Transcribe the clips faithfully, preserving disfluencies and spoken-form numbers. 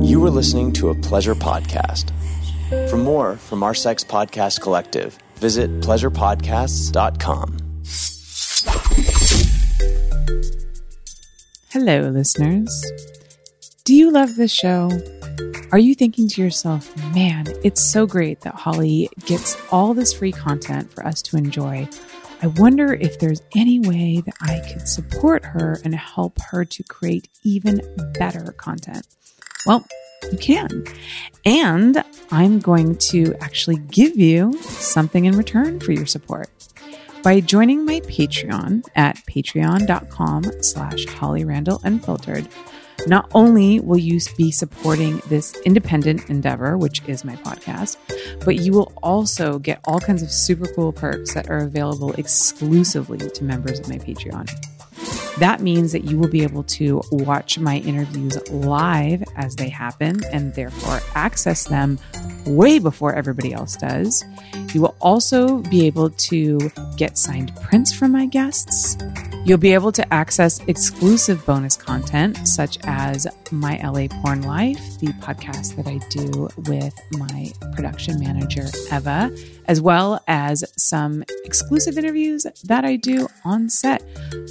You are listening to a Pleasure Podcast. For more from our Sex Podcast Collective, visit pleasure podcasts dot com. Hello, listeners. Do you love this show? Are you thinking to yourself, man, it's so great that Holly gets all this free content for us to enjoy. I wonder if there's any way that I could support her and help her to create even better content. Well, you can. And I'm going to actually give you something in return for your support by joining my Patreon at patreon.com slash Holly Randall Unfiltered. Not only will you be supporting this independent endeavor, which is my podcast, but you will also get all kinds of super cool perks that are available exclusively to members of my Patreon. That means that you will be able to watch my interviews live as they happen and therefore access them way before everybody else does. You will also be able to get signed prints from my guests. You'll be able to access exclusive bonus content such as My L A Porn Life, the podcast that I do with my production manager, Eva, as well as some exclusive interviews that I do on set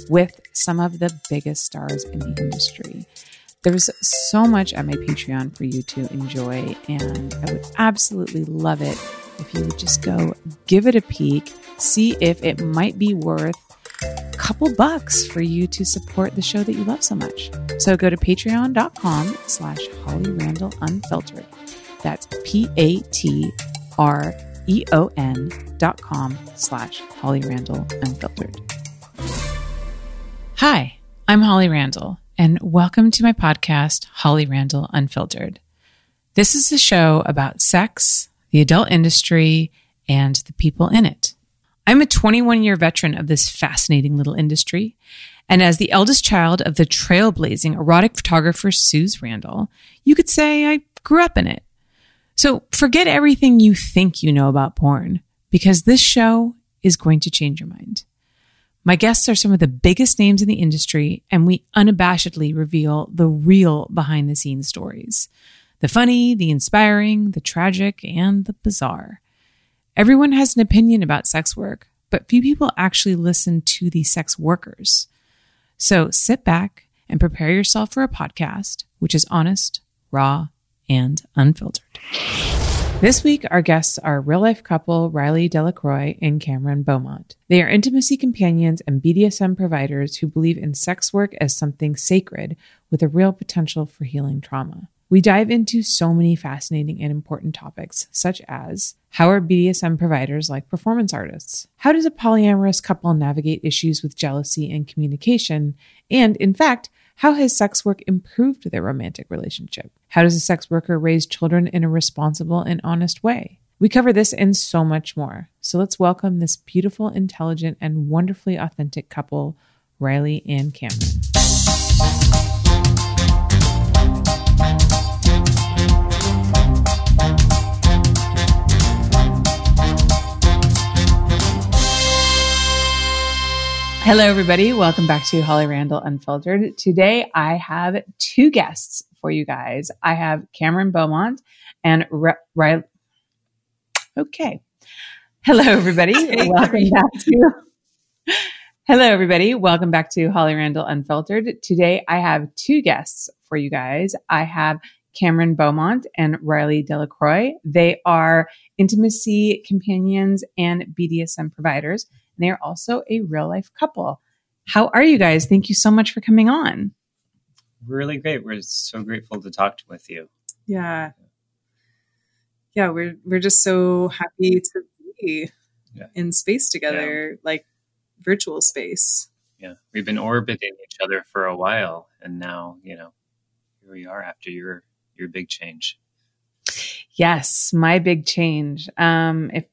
with some of the biggest stars in the industry. There's so much at my Patreon for you to enjoy, and I would absolutely love it if you would just go give it a peek, see if it might be worth a couple bucks for you to support the show that you love so much. So go to patreon.com slash Holly Randall Unfiltered. That's P-A-T-R-E-O-N dot com slash Holly Randall Unfiltered. Hi, I'm Holly Randall, and welcome to my podcast, Holly Randall Unfiltered. This is the show about sex, the adult industry, and the people in it. I'm a twenty-one-year veteran of this fascinating little industry, and as the eldest child of the trailblazing erotic photographer Suze Randall, you could say I grew up in it. So forget everything you think you know about porn, because this show is going to change your mind. My guests are some of the biggest names in the industry, and we unabashedly reveal the real behind-the-scenes stories. The funny, the inspiring, the tragic, and the bizarre. Everyone has an opinion about sex work, but few people actually listen to the sex workers. So sit back and prepare yourself for a podcast, which is honest, raw, and unfiltered. This week, our guests are real-life couple Riley Delacroix and Cameron Beaumont. They are intimacy companions and B D S M providers who believe in sex work as something sacred with a real potential for healing trauma. We dive into so many fascinating and important topics, such as how are B D S M providers like performance artists? How does a polyamorous couple navigate issues with jealousy and communication? And, in fact, how has sex work improved their romantic relationship? How does a sex worker raise children in a responsible and honest way? We cover this and so much more. So let's welcome this beautiful, intelligent, and wonderfully authentic couple, Riley and Cameron. Hello, everybody. Welcome back to Holly Randall Unfiltered. Today, I have two guests for you guys. I have Cameron Beaumont and Riley. Re- okay. Hello, everybody. Welcome back to Hello, everybody. Welcome back to Holly Randall Unfiltered. Today, I have two guests for you guys. I have Cameron Beaumont and Riley Delacroix. They are intimacy companions and B D S M providers. And they are also a real life couple. How are you guys? Thank you so much for coming on. Really great. We're so grateful to talk with you. Yeah. Yeah. We're, we're just so happy to be yeah. in space together, yeah. like virtual space. Yeah. We've been orbiting each other for a while, and now, you know, here we are after your, your big change. Yes. My big change. Um, if,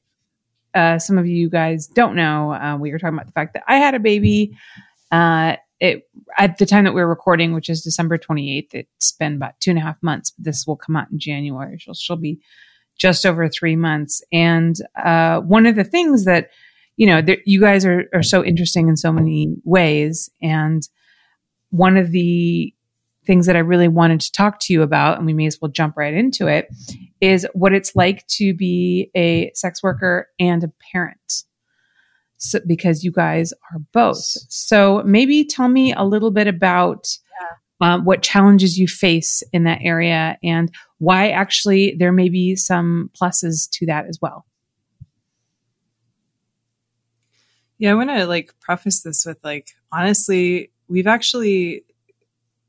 Uh, some of you guys don't know, uh, we were talking about the fact that I had a baby. Uh, it at the time that we we're recording, which is December twenty-eighth, it's been about two and a half months. But this will come out in January. She'll, she'll be just over three months. And uh, one of the things that, you know, that you guys are, are so interesting in so many ways. And one of the things that I really wanted to talk to you about, and we may as well jump right into it, is what it's like to be a sex worker and a parent, so, because you guys are both. So maybe tell me a little bit about yeah. um, what challenges you face in that area and why actually there may be some pluses to that as well. Yeah, I want to like preface this with like, honestly, we've actually,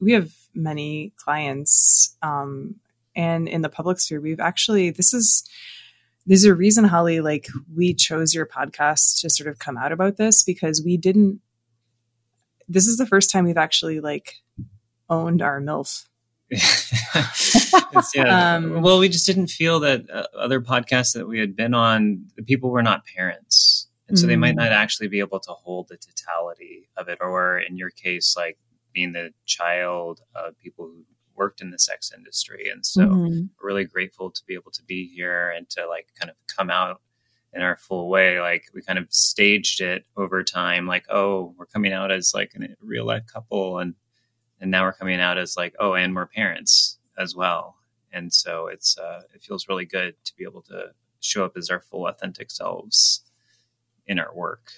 we have many clients um, and in the public sphere, we've actually, this is, there's a reason, Holly, like we chose your podcast to sort of come out about this because we didn't, this is the first time we've actually like owned our M I L F. yeah. um, well, we just didn't feel that uh, other podcasts that we had been on, the people were not parents. And so they might not actually be able to hold the totality of it, or in your case, like being the child of people who worked in the sex industry. And so mm-hmm. we're really grateful to be able to be here and to like kind of come out in our full way. Like we kind of staged it over time, like, oh, we're coming out as like a real life couple. And, and now we're coming out as like, oh, and we're parents as well. And so it's, uh, it feels really good to be able to show up as our full authentic selves in our work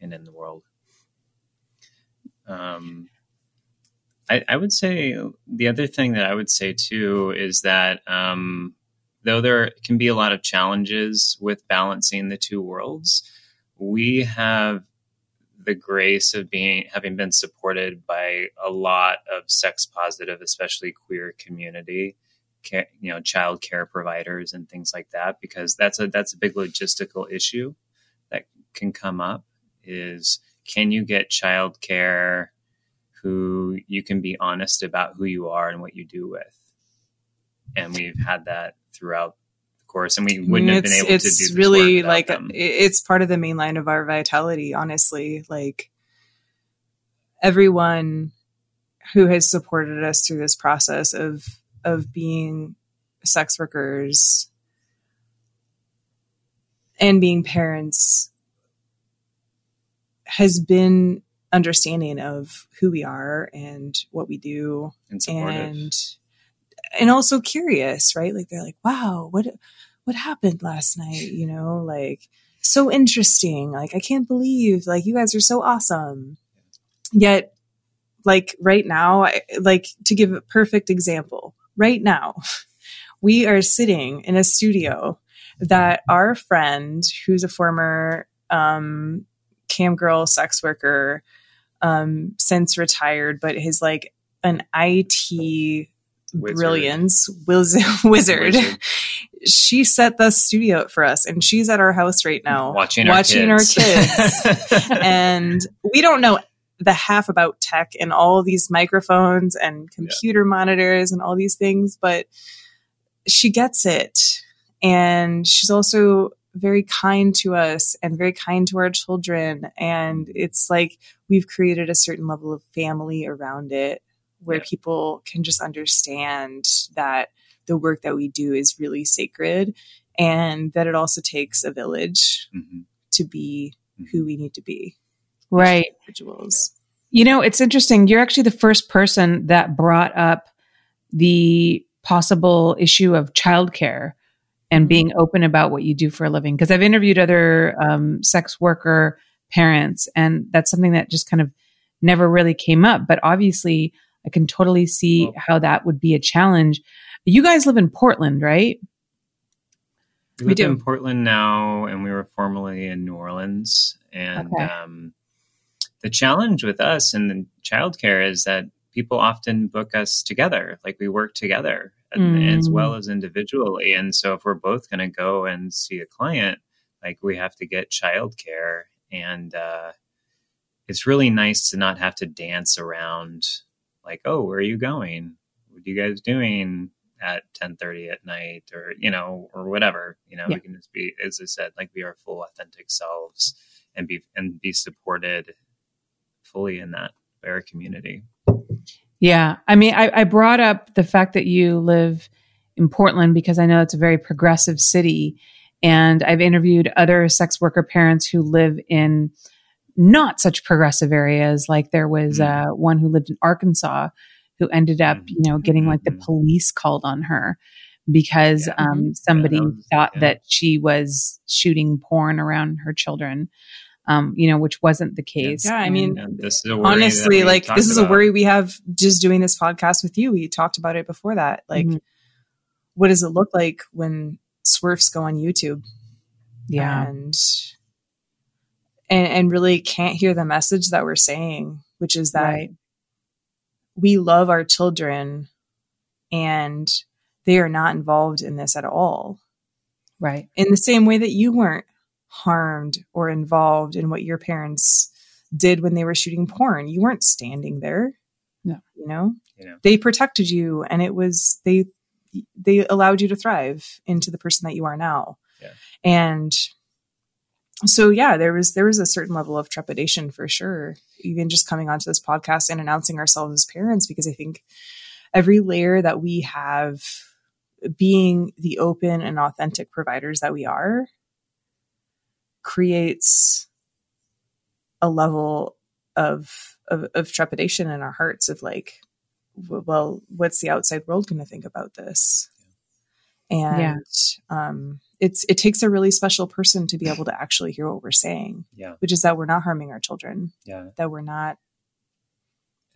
and in the world. Um, I, I would say the other thing that I would say too, is that um, though there can be a lot of challenges with balancing the two worlds, we have the grace of being, having been supported by a lot of sex positive, especially queer community, care, you know, child care providers and things like that, because that's a, that's a big logistical issue that can come up is, can you get childcare who you can be honest about who you are and what you do with? And we've had that throughout the course, and we wouldn't it's, have been able it's to do this really work like them. It's part of the main line of our vitality, honestly. Like everyone who has supported us through this process of of being sex workers and being parents has been understanding of who we are and what we do, and and, and also curious, right? Like they're like, wow, what, what happened last night? You know, like so interesting. Like, I can't believe like you guys are so awesome. Yet like right now, I, like to give a perfect example right now, we are sitting in a studio that our friend, who's a former um, cam girl sex worker, um, since retired, but is like an I T wizard. brilliance wiz- wizard. wizard. She set the studio up for us, and she's at our house right now watching, watching our kids. Our kids. And we don't know the half about tech and all these microphones and computer yeah. monitors and all these things, but she gets it. And she's also very kind to us and very kind to our children. And it's like we've created a certain level of family around it where yeah. people can just understand that the work that we do is really sacred and that it also takes a village mm-hmm. to be who we need to be. Right. Individuals. Yeah. You know, it's interesting. You're actually the first person that brought up the possible issue of childcare and being open about what you do for a living. Because I've interviewed other um, sex worker parents, and that's something that just kind of never really came up. But obviously, I can totally see how that would be a challenge. You guys live in Portland, right? We, we live do. in Portland now, and we were formerly in New Orleans. And okay. um, the challenge with us and the childcare is that people often book us together, like we work together. Mm. as well as individually. And so if we're both going to go and see a client, like we have to get childcare. And uh, it's really nice to not have to dance around like, oh, where are you going? What are you guys doing at ten thirty at night or, you know, or whatever, you know, yeah. we can just be, as I said, like be our full authentic selves and be, and be supported fully in that by our community. Yeah. I mean, I, I brought up the fact that you live in Portland because I know it's a very progressive city, and I've interviewed other sex worker parents who live in not such progressive areas. Like there was uh, one who lived in Arkansas who ended up, you know, getting like the police called on her because yeah. um, somebody yeah, that was, thought yeah. that she was shooting porn around her children. Um, you know, which wasn't the case. Yeah, I mean, yeah, this is a worry honestly, like this is about. a worry we have just doing this podcast with you. We talked about it before that. Like, mm-hmm. what does it look like when swerfs go on YouTube? Yeah, and, and and really can't hear the message that we're saying, which is that right. we love our children, and they are not involved in this at all. Right. In the same way that you weren't harmed or involved in what your parents did when they were shooting porn. You weren't standing there. No. You know? You know, they protected you, and it was, they, they allowed you to thrive into the person that you are now. Yeah. And so, yeah, there was, there was a certain level of trepidation for sure. Even just coming onto this podcast and announcing ourselves as parents, because I think every layer that we have being the open and authentic providers that we are, creates a level of, of, of trepidation in our hearts of like, well, what's the outside world going to think about this? And, yeah. um, it's, it takes a really special person to be able to actually hear what we're saying, yeah. which is that we're not harming our children, yeah. that we're not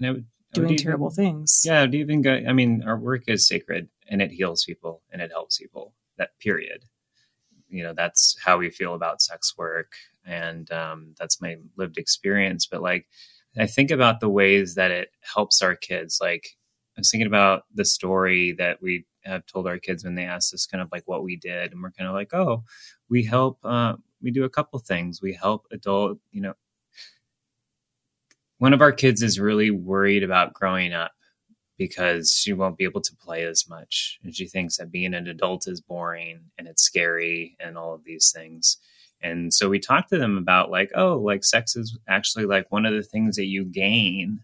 and I would, I doing would terrible even, things. Yeah. Do you think, I, I mean, our work is sacred, and it heals people, and it helps people, that period. You know, that's how we feel about sex work. And um, that's my lived experience. But like, I think about the ways that it helps our kids. Like, I was thinking about the story that we have told our kids when they asked us kind of like what we did. And we're kind of like, oh, we help, uh, we do a couple things. We help adult, you know, one of our kids is really worried about growing up because she won't be able to play as much. And she thinks that being an adult is boring and it's scary and all of these things. And so we talked to them about like, oh, like sex is actually like one of the things that you gain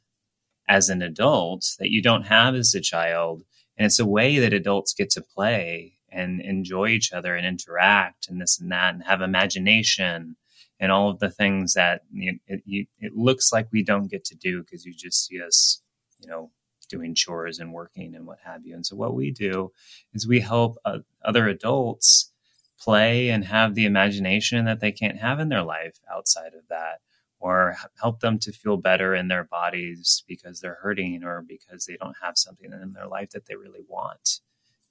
as an adult that you don't have as a child. And it's a way that adults get to play and enjoy each other and interact and this and that and have imagination and all of the things that it, it, it looks like we don't get to do because you just see us, you know, doing chores and working and what have you. And so what we do is we help uh, other adults play and have the imagination that they can't have in their life outside of that, or help them to feel better in their bodies because they're hurting or because they don't have something in their life that they really want,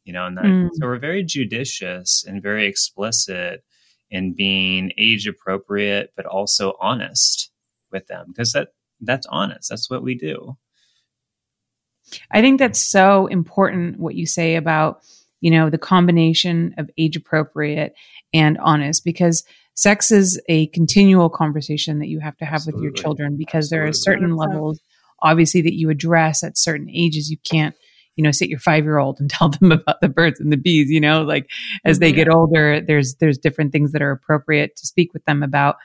you know? And that, mm. so we're very judicious and very explicit in being age appropriate, but also honest with them, because that that's honest. That's what we do. I think that's so important what you say about, you know, the combination of age appropriate and honest, because sex is a continual conversation that you have to have Absolutely. with your children, because Absolutely. there are certain levels, obviously, that you address at certain ages. You can't, you know, sit your five-year-old and tell them about the birds and the bees, you know, like as they yeah. get older, there's, there's different things that are appropriate to speak with them about.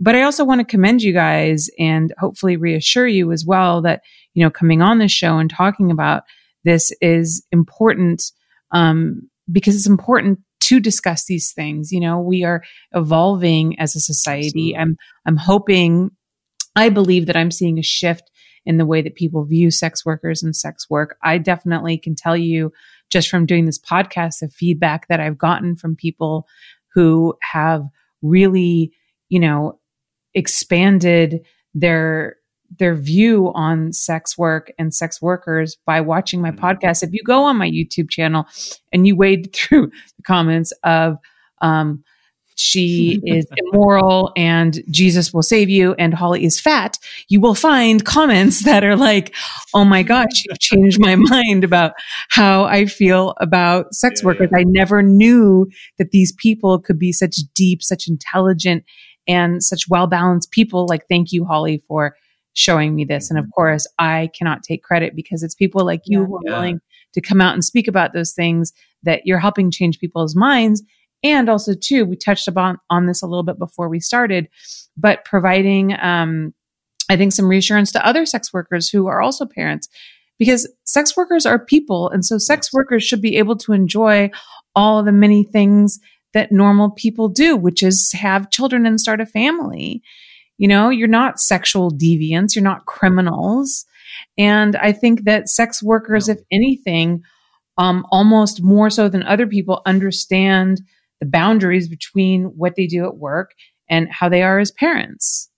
But I also want to commend you guys and hopefully reassure you as well that, you know, coming on this show and talking about this is important, um, because it's important to discuss these things. You know, we are evolving as a society. Absolutely. I'm, I'm hoping, I believe that I'm seeing a shift in the way that people view sex workers and sex work. I definitely can tell you just from doing this podcast, the feedback that I've gotten from people who have really, you know, expanded their their view on sex work and sex workers by watching my mm-hmm. podcast. If you go on my YouTube channel and you wade through the comments of um, she is immoral and Jesus will save you and Holly is fat, you will find comments that are like, oh my gosh, you've changed my mind about how I feel about sex yeah, workers. Yeah. I never knew that these people could be such deep, such intelligent, and such well-balanced people. Like, thank you, Holly, for showing me this. And of course, I cannot take credit, because it's people like you yeah, who are yeah. willing to come out and speak about those things that you're helping change people's minds. And also, too, we touched upon on this a little bit before we started, but providing, um, I think, some reassurance to other sex workers who are also parents, because sex workers are people. And so sex workers should be able to enjoy all of the many things that normal people do, which is have children and start a family. You know, you're not sexual deviants. You're not criminals. And I think that sex workers, if anything, um, almost more so than other people, understand the boundaries between what they do at work and how they are as parents.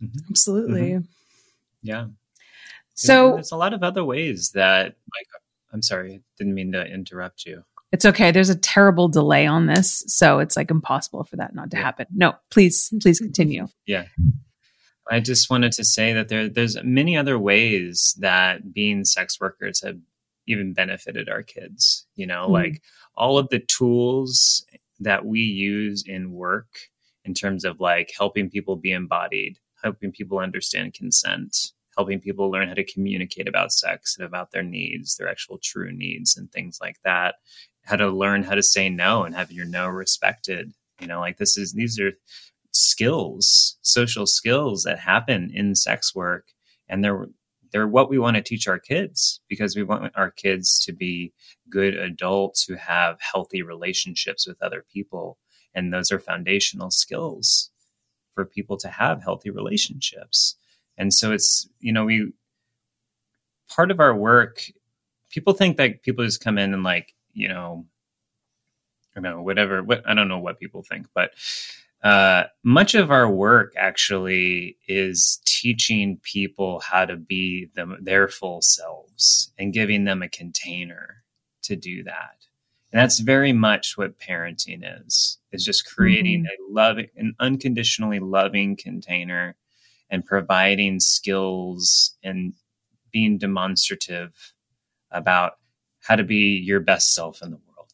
Mm-hmm. Absolutely. Mm-hmm. Yeah. So yeah, there's a lot of other ways that, like, I'm sorry, didn't mean to interrupt you. It's okay. There's a terrible delay on this. So it's like impossible for that not to yeah. happen. No, please, please continue. Yeah. I just wanted to say that there, there's many other ways that being sex workers have even benefited our kids, you know, mm-hmm. like all of the tools that we use in work in terms of like helping people be embodied, helping people understand consent, helping people learn how to communicate about sex and about their needs, their actual true needs and things like that, how to learn how to say no and have your no respected, you know, like this is, these are skills, social skills that happen in sex work. And they're, they're what we want to teach our kids because we want our kids to be good adults who have healthy relationships with other people. And those are foundational skills for people to have healthy relationships. And so it's, you know, we, part of our work, people think that people just come in and like, you know, I don't know, whatever, what, I don't know what people think, but uh, much of our work actually is teaching people how to be them, their full selves and giving them a container to do that. And that's very much what parenting is, is just creating mm-hmm. a loving, an unconditionally loving container and providing skills and being demonstrative about how to be your best self in the world.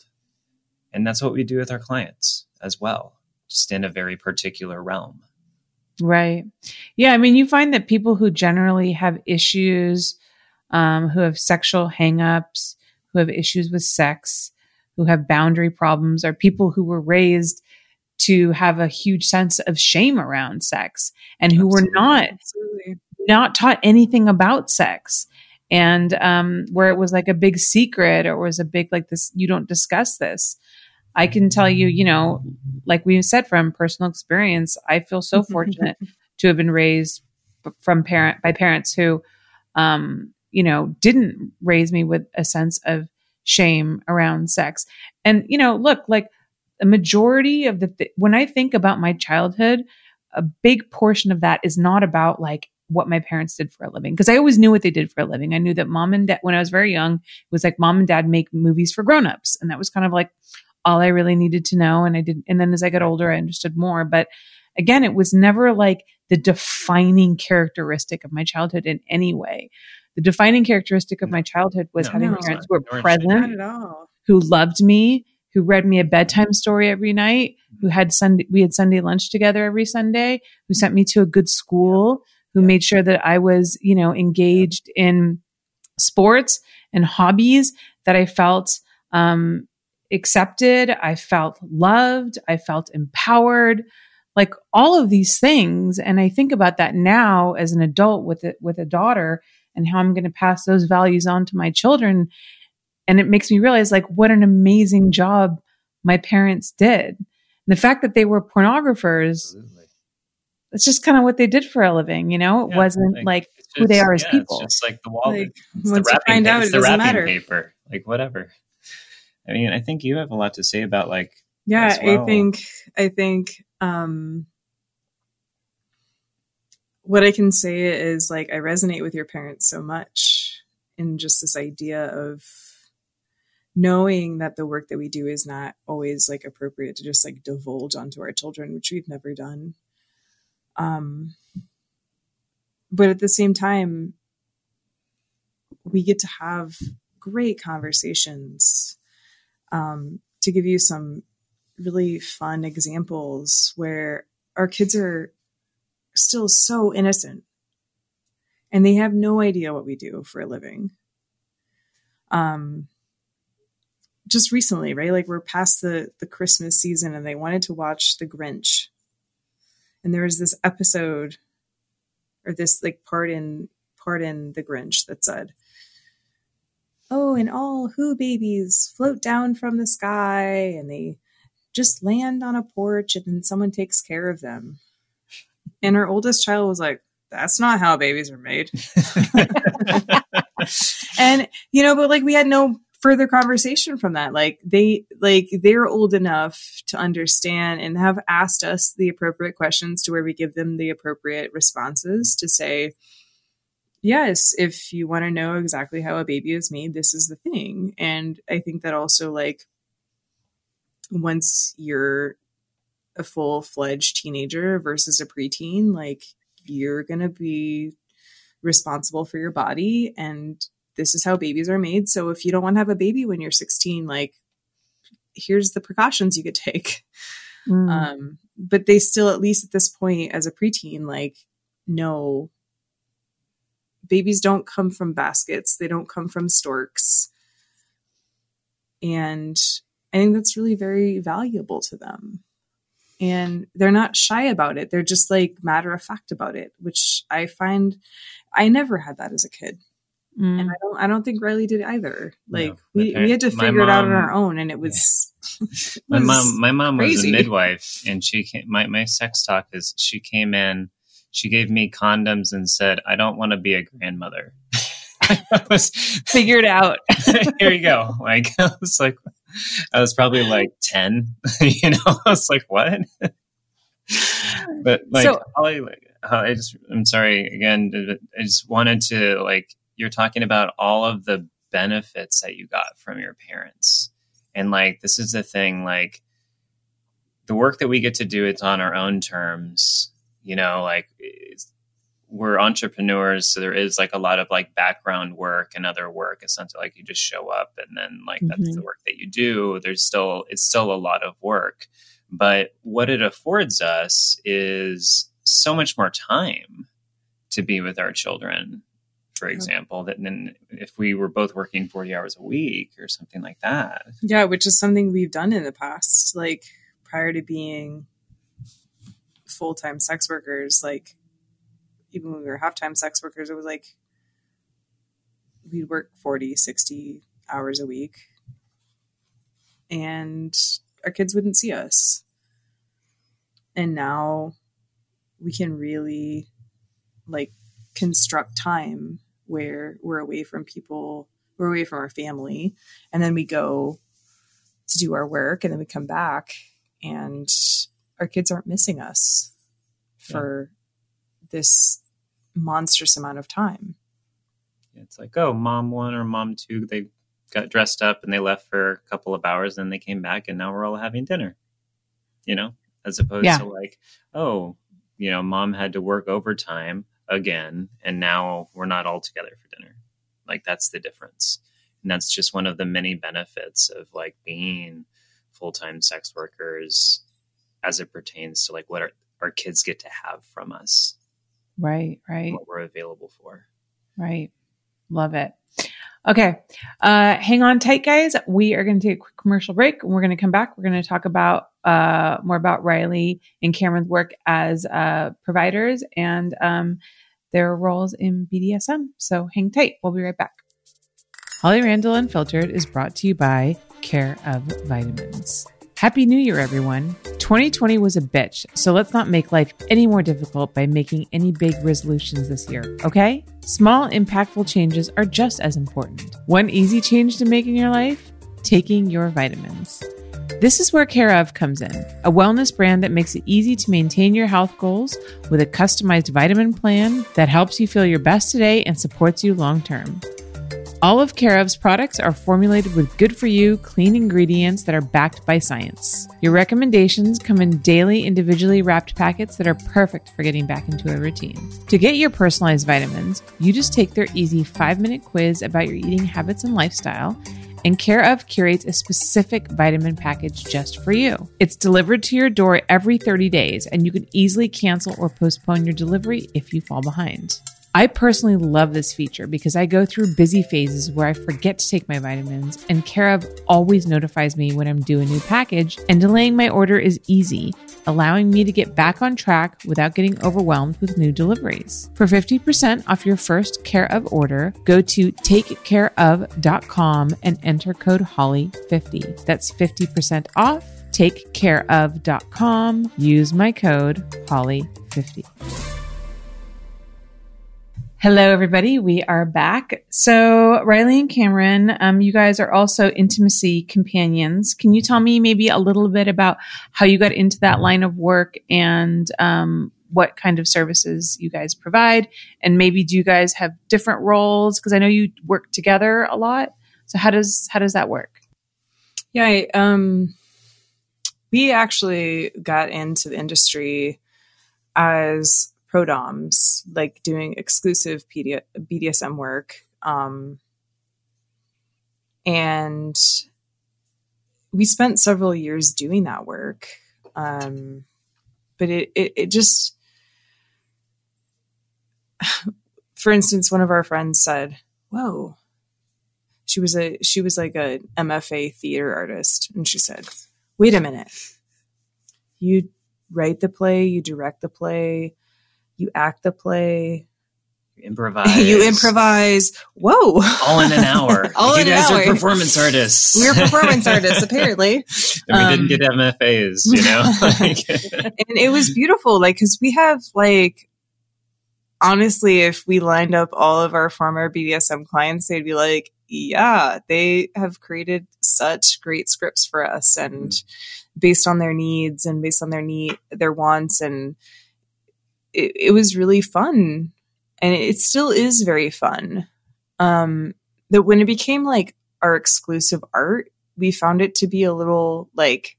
And that's what we do with our clients as well, just in a very particular realm. Right. Yeah. I mean, you find that people who generally have issues, um, who have sexual hangups, who have issues with sex, who have boundary problems, are people who were raised to have a huge sense of shame around sex and who Absolutely. were not, Absolutely. not taught anything about sex. And um, where it was like a big secret or was a big, like this, you don't discuss this. I can tell you, you know, like we said, from personal experience, I feel so fortunate to have been raised from parent by parents who, um, you know, didn't raise me with a sense of shame around sex. And, you know, look, like, a majority of the, th- when I think about my childhood, a big portion of that is not about like what my parents did for a living. Cause I always knew what they did for a living. I knew that mom and dad, when I was very young, it was like mom and dad make movies for grownups. And that was kind of like all I really needed to know. And I didn't, and then as I got older, I understood more, but again, it was never like the defining characteristic of my childhood in any way. The defining characteristic of my childhood was no, having no, parents not, who were present, at all. who loved me, who read me a bedtime story every night, who had Sunday, we had Sunday lunch together every Sunday, who sent me to a good school, who yeah. made sure that I was, you know, engaged yeah. in sports and hobbies, that I felt um, accepted. I felt loved. I felt empowered, like all of these things. And I think about that now as an adult with a, with a daughter and how I'm going to pass those values on to my children. And it makes me realize like what an amazing job my parents did. And the fact that they were pornographers, that's just kind of what they did for a living. You know, it yeah, wasn't like, like just, who they are as yeah, people. It's just like the wall. Like, it's once the you find out, it's it the doesn't matter. Paper, like whatever. I mean, I think you have a lot to say about like, yeah, well. I think, I think, um, what I can say is like, I resonate with your parents so much in just this idea of knowing that the work that we do is not always like appropriate to just like divulge onto our children, which we've never done. Um, but at the same time, we get to have great conversations. Um, to give you some really fun examples where our kids are still so innocent and they have no idea what we do for a living. Um, Just recently, right? Like we're past the, the Christmas season and they wanted to watch The Grinch. And there was this episode or this like part in, part in The Grinch that said, "Oh, and all who babies float down from the sky and they just land on a porch and then someone takes care of them." And our oldest child was like, that's not how babies are made. And, you know, but like we had no further conversation from that. Like they, like they're old enough to understand and have asked us the appropriate questions to where we give them the appropriate responses to say, yes, if you want to know exactly how a baby is made, this is the thing. And I think that also, like, once you're a full fledged teenager versus a preteen, like you're going to be responsible for your body, and this is how babies are made. So if you don't want to have a baby when you're sixteen, like here's the precautions you could take. Mm. Um, but they still, at least at this point as a preteen, like, no, babies don't come from baskets. They don't come from storks. And I think that's really very valuable to them. And they're not shy about it. They're just like matter of fact about it, which I find I never had that as a kid. Mm. And I don't, I don't think Riley did either. Like no, we, parents, we had to figure mom, it out on our own, and it was, yeah. it was my mom, my mom crazy. was a midwife, and she came, my, my sex talk is she came in, she gave me condoms and said, I don't want to be a grandmother. I was figured out. Here you go. Like, I was like, I was probably like ten, you know, I was like, what? But like, so, Holly, I just, I'm sorry again. I just wanted to, like, you're talking about all of the benefits that you got from your parents. And like, this is the thing, like the work that we get to do, it's on our own terms, you know, like it's, we're entrepreneurs. So there is like a lot of like background work and other work. It's not like you just show up and then like, mm-hmm. that's the work that you do. There's still, it's still a lot of work, but what it affords us is so much more time to be with our children. For example, that then if we were both working forty hours a week or something like that. Yeah. Which is something we've done in the past, like prior to being full-time sex workers, like, even when we were half-time sex workers, it was like we'd work forty, sixty hours a week and our kids wouldn't see us. And now we can really like construct time where we're away from people, we're away from our family, and then we go to do our work and then we come back and our kids aren't missing us for yeah. this monstrous amount of time. It's like, oh, mom one or mom two, they got dressed up and they left for a couple of hours and they came back and now we're all having dinner, you know, as opposed yeah. to like, oh, you know, mom had to work overtime again and now we're not all together for dinner. Like that's the difference. And that's just one of the many benefits of like being full-time sex workers as it pertains to like what our, our kids get to have from us. Right, right. What we're available for. Right. Love it. Okay. Uh, hang on tight, guys. We are going to take a quick commercial break. We're going to come back. We're going to talk about uh, more about Riley and Cameron's work as uh, providers and um, their roles in B D S M. So hang tight. We'll be right back. Holly Randall Unfiltered is brought to you by Care of Vitamins. Happy New Year, everyone. twenty twenty was a bitch, so let's not make life any more difficult by making any big resolutions this year, okay? Small, impactful changes are just as important. One easy change to make in your life? Taking your vitamins. This is where Care of comes in, a wellness brand that makes it easy to maintain your health goals with a customized vitamin plan that helps you feel your best today and supports you long-term. All of Care of's products are formulated with good-for-you, clean ingredients that are backed by science. Your recommendations come in daily, individually wrapped packets that are perfect for getting back into a routine. To get your personalized vitamins, you just take their easy five-minute quiz about your eating habits and lifestyle, and Care of curates a specific vitamin package just for you. It's delivered to your door every thirty days, and you can easily cancel or postpone your delivery if you fall behind. I personally love this feature because I go through busy phases where I forget to take my vitamins, and Care of always notifies me when I'm due a new package, and delaying my order is easy, allowing me to get back on track without getting overwhelmed with new deliveries. For fifty percent off your first Care of order, go to take care of dot com and enter code Holly fifty. That's fifty percent off, take care of dot com. Use my code Holly fifty. Hello, everybody. We are back. So Riley and Cameron, um, you guys are also intimacy companions. Can you tell me maybe a little bit about how you got into that line of work and um, what kind of services you guys provide? And maybe do you guys have different roles? Because I know you work together a lot. So how does how does that work? Yeah, I, um, we actually got into the industry as pro-doms, like doing exclusive B D S M work. Um, and we spent several years doing that work. Um, but it, it, it just, for instance, one of our friends said, whoa, she was a, she was like a M F A theater artist. And she said, wait a minute, you write the play, you direct the play, you act the play, improvise. you improvise. Whoa. All in an hour. All you in an hour. You guys are performance artists. We're performance artists, apparently. And um, we didn't get M F As, you know? And it was beautiful. Like, cause we have like, honestly, if we lined up all of our former B D S M clients, they'd be like, yeah, they have created such great scripts for us. And based on their needs and based on their need, their wants and, It, it was really fun, and it still is very fun. Um, that when it became like our exclusive art, we found it to be a little like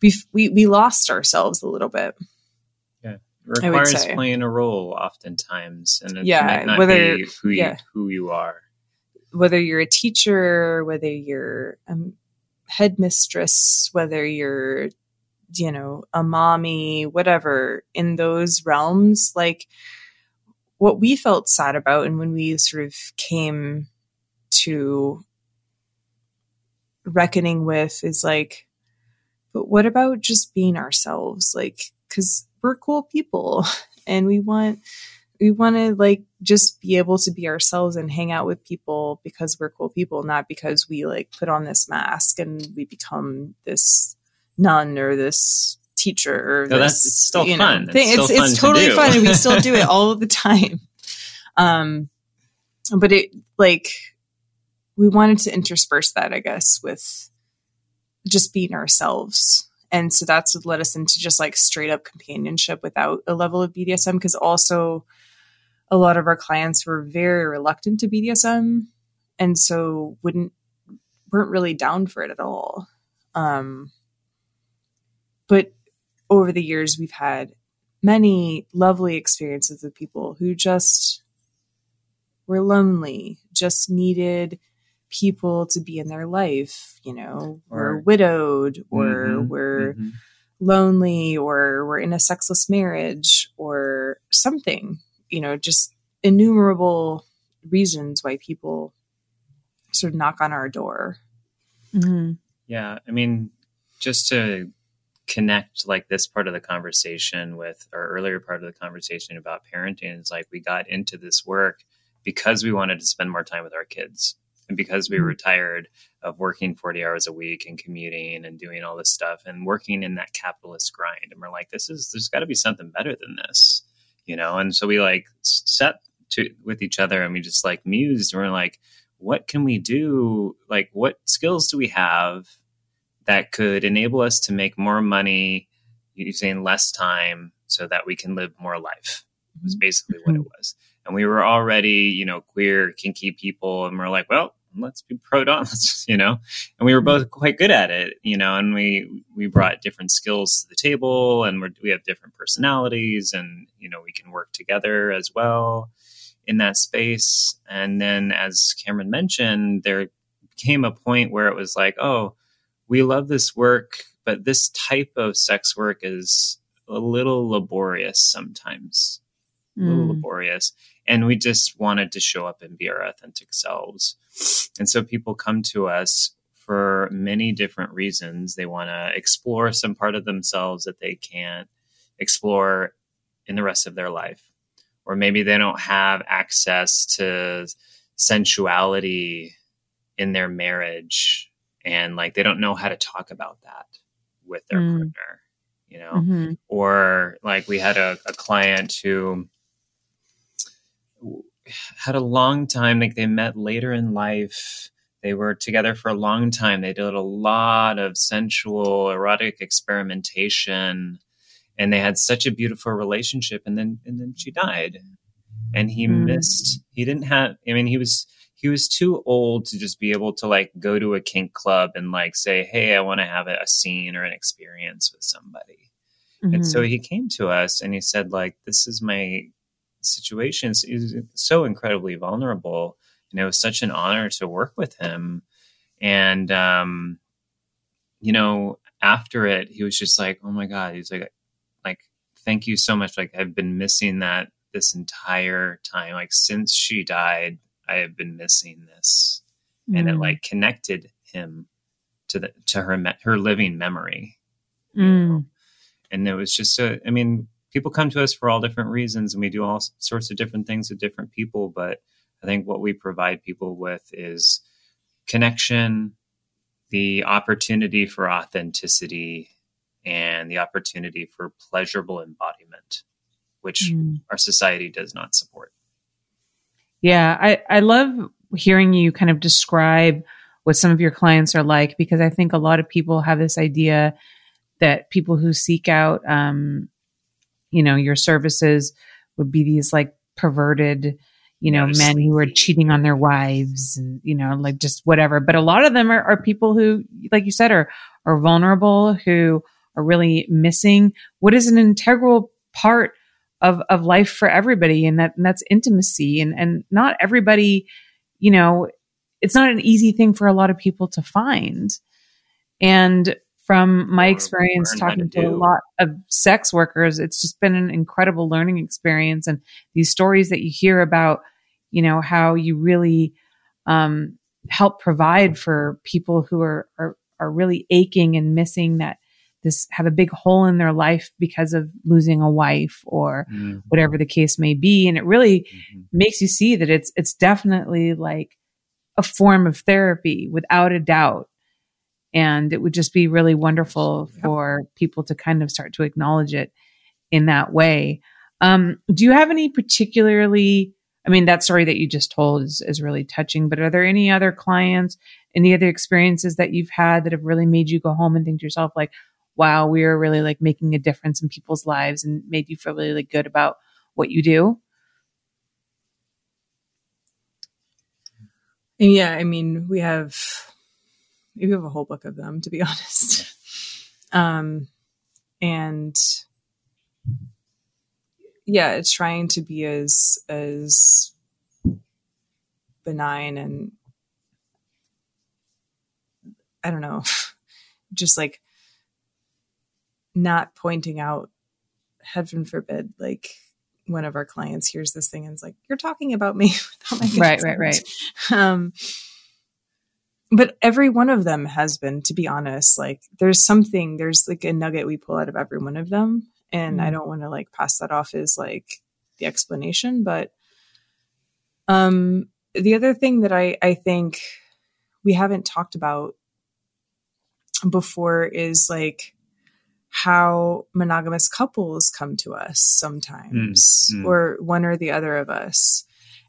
we we we lost ourselves a little bit. Yeah, it requires playing a role oftentimes, and it yeah, might not whether, be who you, yeah. who you are. Whether you're a teacher, whether you're a headmistress, whether you're you know, a mommy, whatever, in those realms, like what we felt sad about. And when we sort of came to reckoning with is like, but what about just being ourselves? Like, cause we're cool people and we want, we want to like, just be able to be ourselves and hang out with people because we're cool people, not because we like put on this mask and we become this nun or this teacher or no, this, that's still you know, fun. It's, it's, still it's fun totally to fun. And we still do it all the time. Um, but it like, we wanted to intersperse that, I guess, with just being ourselves. And so that's what led us into just like straight up companionship without a level of B D S M. Cause also a lot of our clients were very reluctant to B D S M and so wouldn't, weren't really down for it at all. Um, But over the years, we've had many lovely experiences with people who just were lonely, just needed people to be in their life, you know, or, or widowed or mm-hmm, were mm-hmm. lonely or were in a sexless marriage or something, you know, just innumerable reasons why people sort of knock on our door. Mm-hmm. Yeah. I mean, just to connect like this part of the conversation with our earlier part of the conversation about parenting is like, we got into this work because we wanted to spend more time with our kids and because we were tired of working forty hours a week and commuting and doing all this stuff and working in that capitalist grind. And we're like, this is, there's gotta be something better than this, you know? And so we like sat to with each other and we just like mused and we're like, what can we do? Like, what skills do we have that could enable us to make more money using less time so that we can live more life was basically what it was. And we were already, you know, queer, kinky people. And we're like, well, let's be pro-doms, you know, and we were both quite good at it, you know, and we, we brought different skills to the table and we're, we have different personalities and, you know, we can work together as well in that space. And then as Cameron mentioned, there came a point where it was like, oh, we love this work, but this type of sex work is a little laborious sometimes, a little mm. laborious. And we just wanted to show up and be our authentic selves. And so people come to us for many different reasons. They want to explore some part of themselves that they can't explore in the rest of their life. Or maybe they don't have access to sensuality in their marriage. And like, they don't know how to talk about that with their mm. partner, you know, mm-hmm. or like we had a, a client who had a long time, like they met later in life. They were together for a long time. They did a lot of sensual, erotic experimentation, and they had such a beautiful relationship. And then, and then she died, and he mm. missed, he didn't have, I mean, he was, he was too old to just be able to like go to a kink club and like say, hey, I want to have a, a scene or an experience with somebody. Mm-hmm. And so he came to us and he said, like, this is my situation. He's so incredibly vulnerable. And it was such an honor to work with him. And, um, you know, after it, he was just like, oh my God, he's like, like, thank you so much. Like, I've been missing that this entire time. Like, since she died, I have been missing this. Mm-hmm. And it like connected him to the, to her, me- her living memory. Mm. You know? And it was just, so, I mean, people come to us for all different reasons and we do all sorts of different things with different people, but I think what we provide people with is connection, the opportunity for authenticity, and the opportunity for pleasurable embodiment, which mm. our society does not support. Yeah, I, I love hearing you kind of describe what some of your clients are like, because I think a lot of people have this idea that people who seek out, um, you know, your services would be these like perverted, you know, men who are cheating on their wives and, you know, like just whatever. But a lot of them are, are people who, like you said, are, are vulnerable, who are really missing what is an integral part of, of life for everybody. And that, and that's intimacy, and, and not everybody, you know, it's not an easy thing for a lot of people to find. And from my experience talking to a lot of sex workers, it's just been an incredible learning experience. And these stories that you hear about, you know, how you really um, help provide for people who are, are, are really aching and missing that, this have a big hole in their life because of losing a wife or mm-hmm. whatever the case may be. And it really mm-hmm. makes you see that it's, it's definitely like a form of therapy without a doubt. And it would just be really wonderful for people to kind of start to acknowledge it in that way. Um, do you have any particularly, I mean, that story that you just told is, is really touching, but are there any other clients, any other experiences that you've had that have really made you go home and think to yourself, like, wow, we are really like making a difference in people's lives and made you feel really good about what you do? Yeah, I mean, we have... we have a whole book of them, to be honest. Um, and yeah, it's trying to be as, as benign and I don't know, just like not pointing out, heaven forbid, like one of our clients hears this thing and is like, you're talking about me without my consent. Right, right, right. Um, But every one of them has been, to be honest, like there's something, there's like a nugget we pull out of every one of them. And mm-hmm. I don't want to like pass that off as like the explanation. But um, the other thing that I, I think we haven't talked about before is like how monogamous couples come to us sometimes, mm-hmm. or one or the other of us.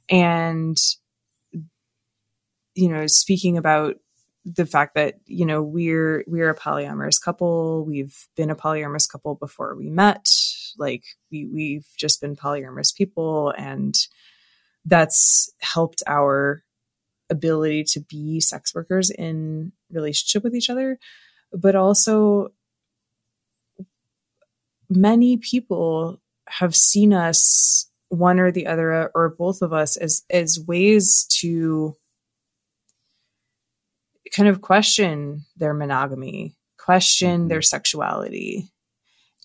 And you know, speaking about the fact that, you know, we're, we're a polyamorous couple. We've been a polyamorous couple before we met. Like we, we've just been polyamorous people, and that's helped our ability to be sex workers in relationship with each other. But also many people have seen us, one or the other, or both of us, as, as ways to kind of question their monogamy, question mm-hmm. their sexuality.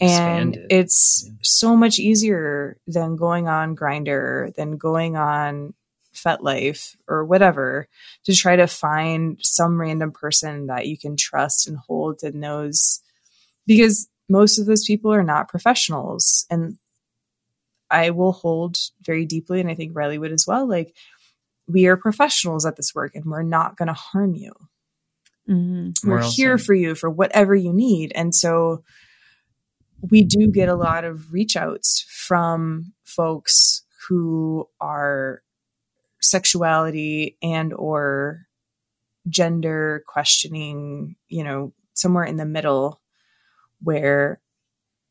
Expanded. And it's yeah. so much easier than going on Grindr, than going on FetLife or whatever, to try to find some random person that you can trust and hold and knows, because most of those people are not professionals. And I will hold very deeply, and I think Riley would as well, like, we are professionals at this work and we're not going to harm you. Mm-hmm. We're, we're here also. For you for whatever you need. And so we do get a lot of reach outs from folks who are sexuality and or gender questioning, you know, somewhere in the middle where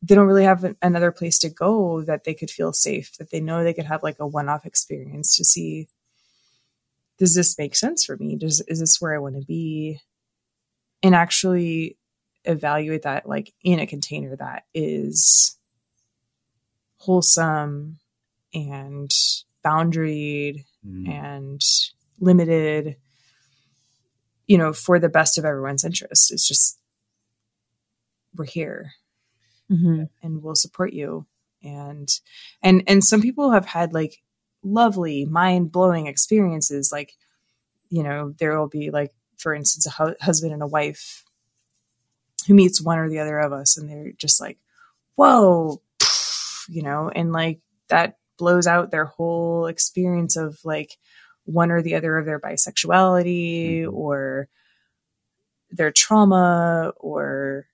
they don't really have an, another place to go that they could feel safe, that they know they could have like a one-off experience to see, does this make sense for me? Does, is this where I want to be? And actually evaluate that like in a container that is wholesome and boundaried mm. and limited, you know, for the best of everyone's interest. It's just, we're here. Mm-hmm. And we'll support you. And, and, and some people have had like lovely mind blowing experiences. Like, you know, there will be like, for instance, a hu- husband and a wife who meets one or the other of us. And they're just like, whoa, you know, and like that blows out their whole experience of like one or the other of their bisexuality mm-hmm. or their trauma or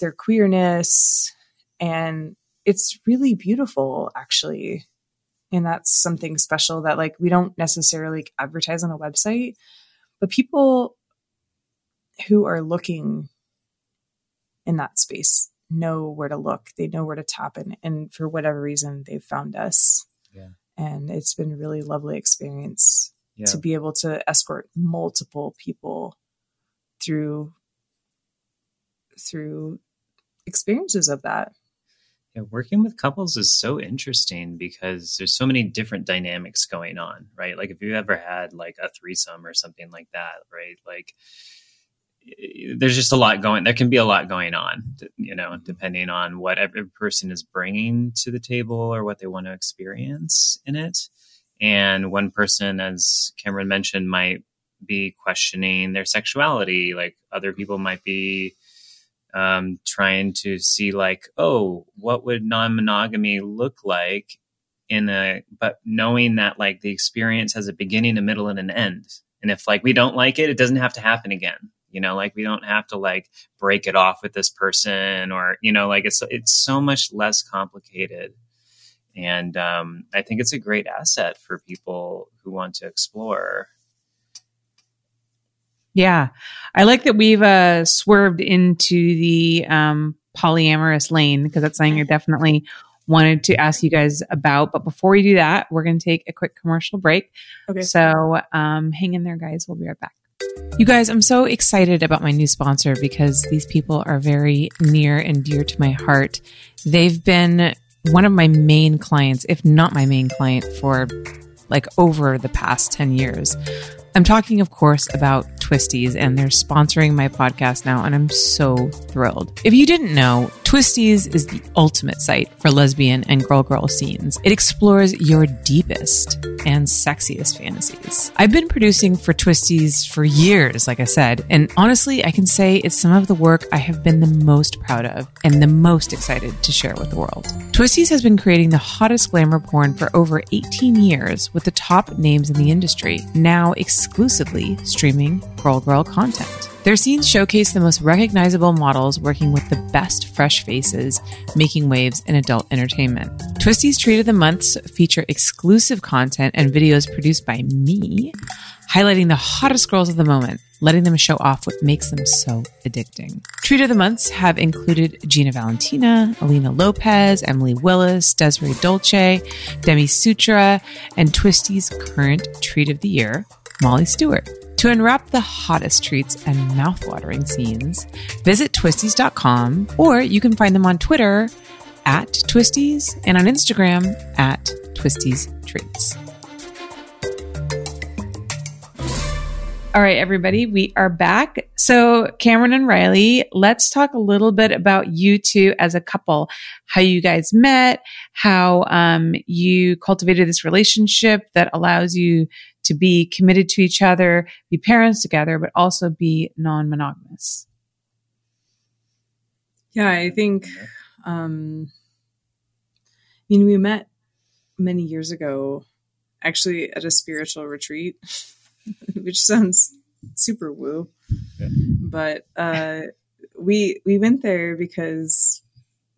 their queerness. And it's really beautiful, actually. And that's something special that like we don't necessarily advertise on a website, but people who are looking in that space know where to look. They know where to tap in. And for whatever reason, they've found us. Yeah. And it's been a really lovely experience yeah. to be able to escort multiple people through through experiences of that. Yeah, working with couples is so interesting because there's so many different dynamics going on, right? Like if you ever had like a threesome or something like that, right? Like there's just a lot going, there can be a lot going on, you know, depending on what every person is bringing to the table or what they want to experience in it. And one person, as Cameron mentioned, might be questioning their sexuality. Like other people might be, Um, trying to see like, oh, what would non-monogamy look like in a, but knowing that like the experience has a beginning, a middle, and an end. And if like, we don't like it, it doesn't have to happen again. You know, like we don't have to like break it off with this person or, you know, like it's, it's so much less complicated. And um, I think it's a great asset for people who want to explore. Yeah. I like that we've uh, swerved into the um, polyamorous lane because that's something I definitely wanted to ask you guys about. But before we do that, we're going to take a quick commercial break. Okay. So um, hang in there, guys. We'll be right back. You guys, I'm so excited about my new sponsor because these people are very near and dear to my heart. They've been one of my main clients, if not my main client, for like over the past ten years. I'm talking, of course, about Twisties, and they're sponsoring my podcast now, and I'm so thrilled. If you didn't know, Twisties is the ultimate site for lesbian and girl-girl scenes. It explores your deepest and sexiest fantasies. I've been producing for Twisties for years, like I said, and honestly, I can say it's some of the work I have been the most proud of and the most excited to share with the world. Twisties has been creating the hottest glamour porn for over eighteen years with the top names in the industry, now exclusively streaming girl-girl content. Their scenes showcase the most recognizable models working with the best fresh faces, making waves in adult entertainment. Twisties Treat of the Months feature exclusive content and videos produced by me, highlighting the hottest girls of the moment, letting them show off what makes them so addicting. Treat of the Months have included Gina Valentina, Alina Lopez, Emily Willis, Desiree Dolce, Demi Sutra, and Twisty's current Treat of the Year, Molly Stewart. To unwrap the hottest treats and mouthwatering scenes, visit twisties dot com, or you can find them on Twitter at Twisties and on Instagram at Twisties Treats. All right, everybody, we are back. So Cameron and Riley, let's talk a little bit about you two as a couple, how you guys met, how um, you cultivated this relationship that allows you to be committed to each other, be parents together, but also be non-monogamous. Yeah, I think, um, I mean, we met many years ago, actually at a spiritual retreat. Which sounds super woo, yeah. but uh, we we went there because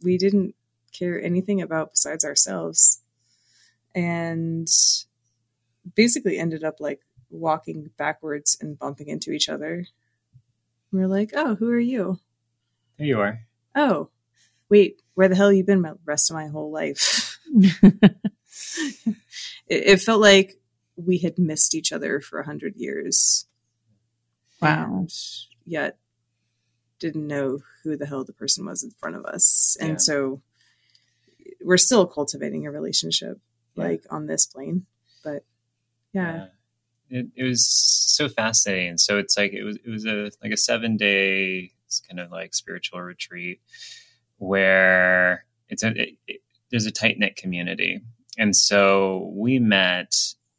we didn't care anything about besides ourselves, and basically ended up like walking backwards and bumping into each other. We were like, oh, who are you? There you are. Oh, wait, where the hell have you been the rest of my whole life? it, it felt like we had missed each other for a hundred years. Wow. And yet didn't know who the hell the person was in front of us. And yeah. so we're still cultivating a relationship yeah. like on this plane, but yeah. yeah. It, it was so fascinating. And so it's like, it was, it was a, like a seven day kind of like spiritual retreat where it's a, it, it, there's a tight knit community. And so we met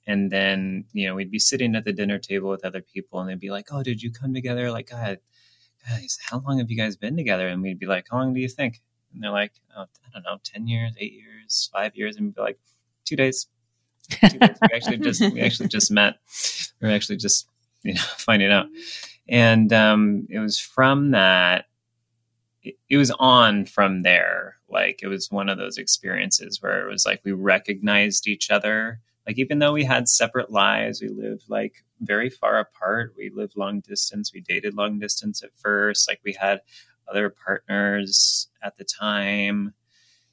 and then, you know, we'd be sitting at the dinner table with other people and they'd be like, oh, did you come together? Like, God, guys, how long have you guys been together? And we'd be like, how long do you think? And they're like, oh, I don't know, ten years, eight years, five years. And we'd be like, two days. we actually just we actually just met. We were actually just, you know, finding out. And um, it was from that, it, it was on from there. Like it was one of those experiences where it was like we recognized each other. Like even though we had separate lives, we lived like very far apart. We lived long distance. We dated long distance at first. Like we had other partners at the time.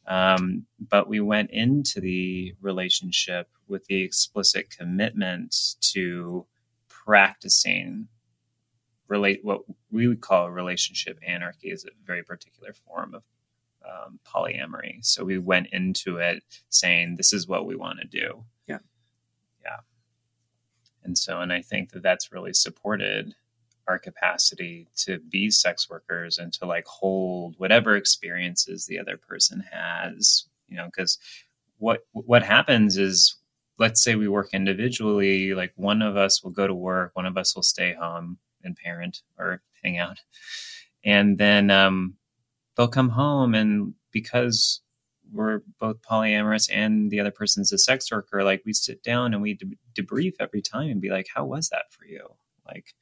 Um, but we went into the relationship with the explicit commitment to practicing relate what we would call relationship anarchy is a very particular form of um, polyamory. So we went into it saying, this is what we want to do. Yeah. Yeah. And so, and I think that that's really supported our capacity to be sex workers and to like hold whatever experiences the other person has, you know, because what, what happens is, let's say we work individually, like one of us will go to work, one of us will stay home and parent or hang out. And then um, they'll come home and because we're both polyamorous and the other person's a sex worker, like we sit down and we de- debrief every time and be like, how was that for you? Like,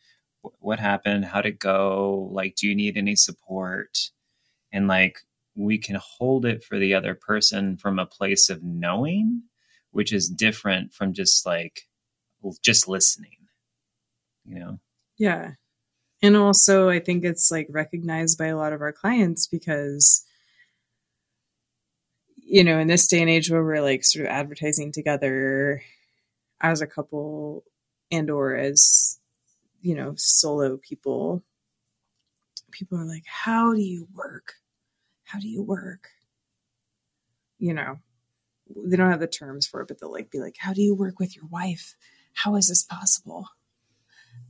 what happened? How'd it go? Like, do you need any support? And like, we can hold it for the other person from a place of knowing, which is different from just like, just listening, you know? Yeah. And also I think it's like recognized by a lot of our clients because, you know, in this day and age where we're like sort of advertising together as a couple and or as, you know, solo people, people are like, how do you work? How do you work? You know, they don't have the terms for it, but they'll like be like, how do you work with your wife? How is this possible?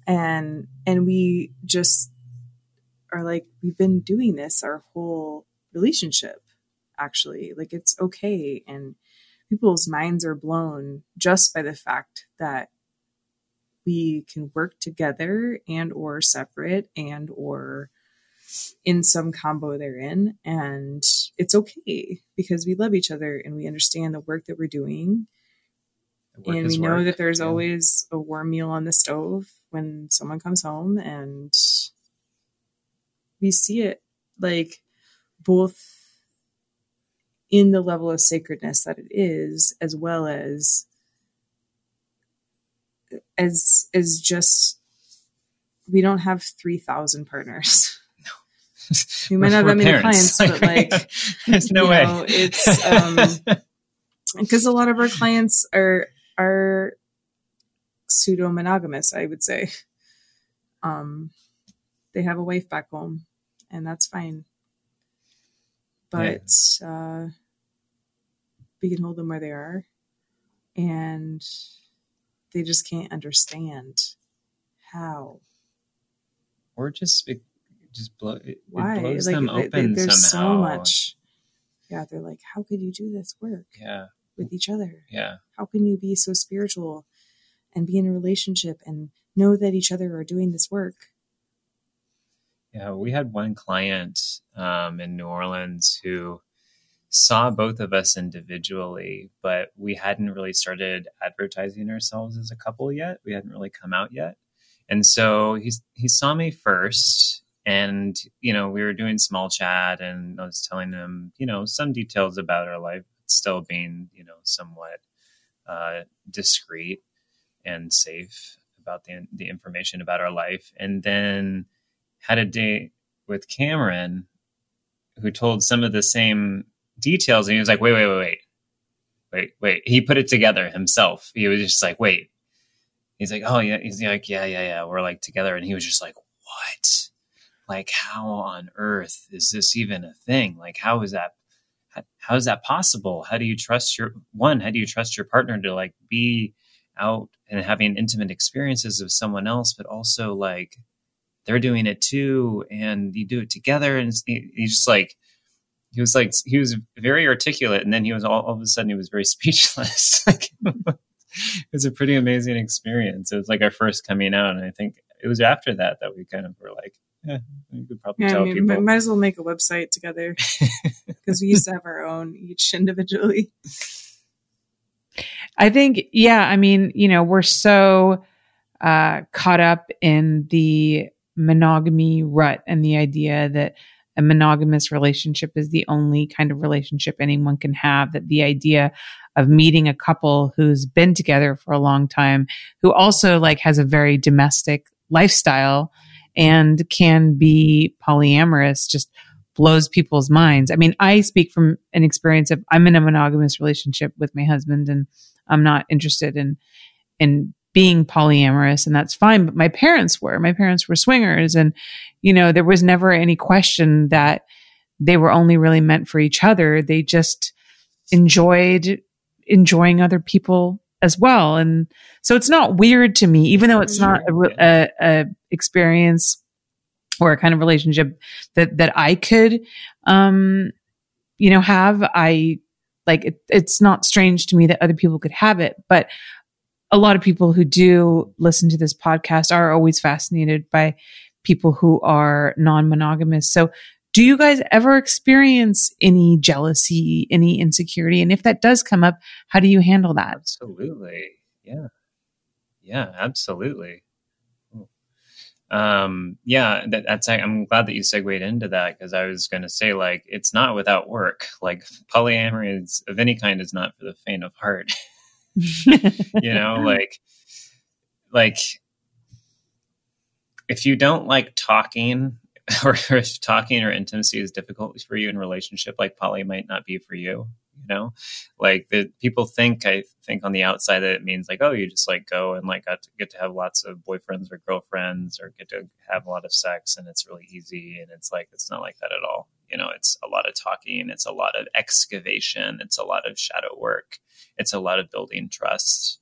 And, and we just are like, we've been doing this our whole relationship, actually. Like it's okay. And people's minds are blown just by the fact that we can work together and or separate and or in some combo therein. And it's okay because we love each other and we understand the work that we're doing. And we know work. that there's yeah. always a warm meal on the stove when someone comes home and we see it like both in the level of sacredness that it is, as well as As is just, we don't have three thousand partners. No. We might not have that many clients, but like, there's no way. Know, it's um, because a lot of our clients are are pseudo monogamous. I would say, um, they have a wife back home, and that's fine. But yeah. uh, we can hold them where they are, and they just can't understand how, or just it just blow it, Why? it blows like, them they, open they, there's somehow. So much, yeah. They're like, how could you do this work? Yeah, with each other. Yeah, how can you be so spiritual and be in a relationship and know that each other are doing this work? Yeah, we had one client um, in New Orleans who saw both of us individually, but we hadn't really started advertising ourselves as a couple yet. We hadn't really come out yet. And so he's, he saw me first and, you know, we were doing small chat and I was telling him, you know, some details about our life, still being, you know, somewhat uh, discreet and safe about the, the information about our life. And then had a date with Cameron, who told some of the same details. And he was like, wait, wait, wait, wait, wait, wait. He put it together himself. He was just like, wait. He's like, oh, yeah. He's like, yeah, yeah, yeah. We're like together. And he was just like, what? Like, how on earth is this even a thing? Like, how is that? How, how is that possible? How do you trust your one? How do you trust your partner to like be out and having intimate experiences with someone else, but also like they're doing it too, and you do it together? And he, he's just like, he was like, he was very articulate, and then he was all, all of a sudden he was very speechless. Like, it was a pretty amazing experience. It was like our first coming out, and I think it was after that that we kind of were like, yeah, you could probably yeah, tell I mean, people. Might as well make a website together, because we used to have our own each individually. I think, yeah, I mean, you know, we're so uh, caught up in the monogamy rut and the idea that a monogamous relationship is the only kind of relationship anyone can have, that the idea of meeting a couple who's been together for a long time, who also like has a very domestic lifestyle and can be polyamorous, just blows people's minds. I mean, I speak from an experience of I'm in a monogamous relationship with my husband, and I'm not interested in in being polyamorous, and that's fine. But my parents were. My parents were swingers, and you know, there was never any question that they were only really meant for each other. They just enjoyed enjoying other people as well. And so it's not weird to me, even though it's not a, a, a experience or a kind of relationship that, that I could, um, you know, have. I like, it, it's not strange to me that other people could have it, but a lot of people who do listen to this podcast are always fascinated by people who are non-monogamous. So do you guys ever experience any jealousy, any insecurity? And if that does come up, how do you handle that? Absolutely. Yeah. Yeah, absolutely. Um, yeah, that, that's, I'm glad that you segued into that, because I was going to say, like, it's not without work. Like, polyamory is, of any kind, is not for the faint of heart. You know, like, like if you don't like talking, or if talking or intimacy is difficult for you in a relationship, like poly might not be for you, you know, like the people think, I think on the outside that it means like, oh, you just like go and like got to get to have lots of boyfriends or girlfriends or get to have a lot of sex, and it's really easy. And it's like, it's not like that at all. You know, it's a lot of talking. It's a lot of excavation. It's a lot of shadow work. It's a lot of building trust.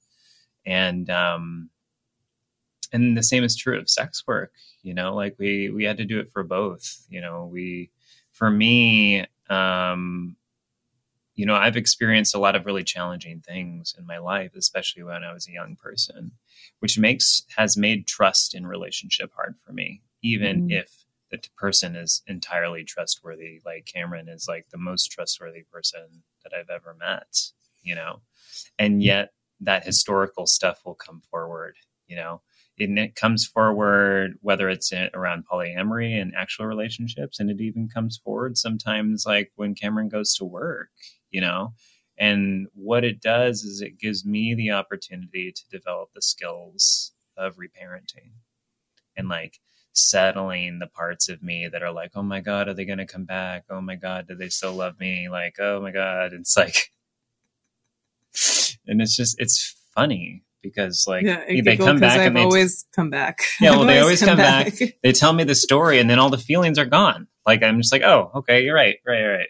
And, um, and the same is true of sex work. You know, like we, we had to do it for both. You know, we, for me, um, you know, I've experienced a lot of really challenging things in my life, especially when I was a young person, which makes, has made trust in relationship hard for me, even mm-hmm. if the person is entirely trustworthy. Like Cameron is like the most trustworthy person that I've ever met, you know, and yet that historical stuff will come forward, you know. And it comes forward, whether it's in, around polyamory and actual relationships. And it even comes forward sometimes, like when Cameron goes to work, you know, and what it does is it gives me the opportunity to develop the skills of reparenting and like settling the parts of me that are like, oh my God, are they going to come back? Oh my God, do they still love me? Like, oh my God. It's like, and it's just, it's funny. Because like yeah, they come back, I've and they always t- come back. Yeah, well, I've they always come, come back. back. They tell me the story, and then all the feelings are gone. Like I'm just like, oh, okay, you're right, right, right.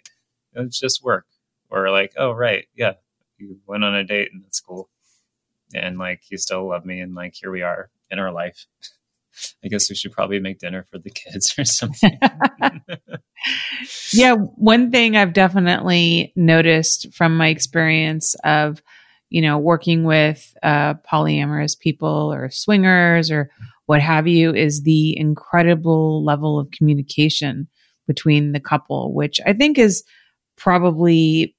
It's just work, or like, oh, right, yeah, you went on a date, and that's cool, and like you still love me, and like here we are in our life. I guess we should probably make dinner for the kids or something. Yeah, one thing I've definitely noticed from my experience of, you know, working with uh, polyamorous people or swingers or what have you, is the incredible level of communication between the couple, which I think is probably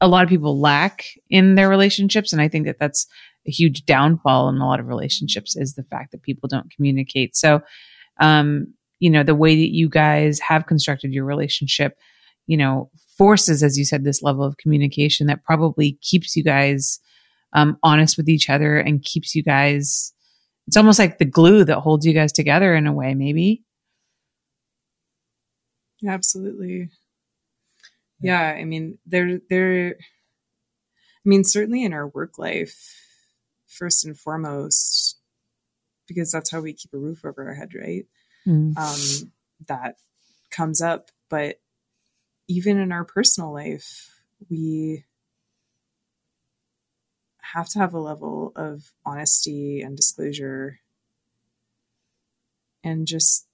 a lot of people lack in their relationships. And I think that that's a huge downfall in a lot of relationships, is the fact that people don't communicate. So, um, you know, the way that you guys have constructed your relationship, you know, forces, as you said, this level of communication that probably keeps you guys um, honest with each other and keeps you guys, it's almost like the glue that holds you guys together in a way, maybe. Absolutely. Yeah. I mean, there, there, I mean, certainly in our work life, first and foremost, because that's how we keep a roof over our head. Right. Mm. Um, that comes up, but even in our personal life, we have to have a level of honesty and disclosure. And just,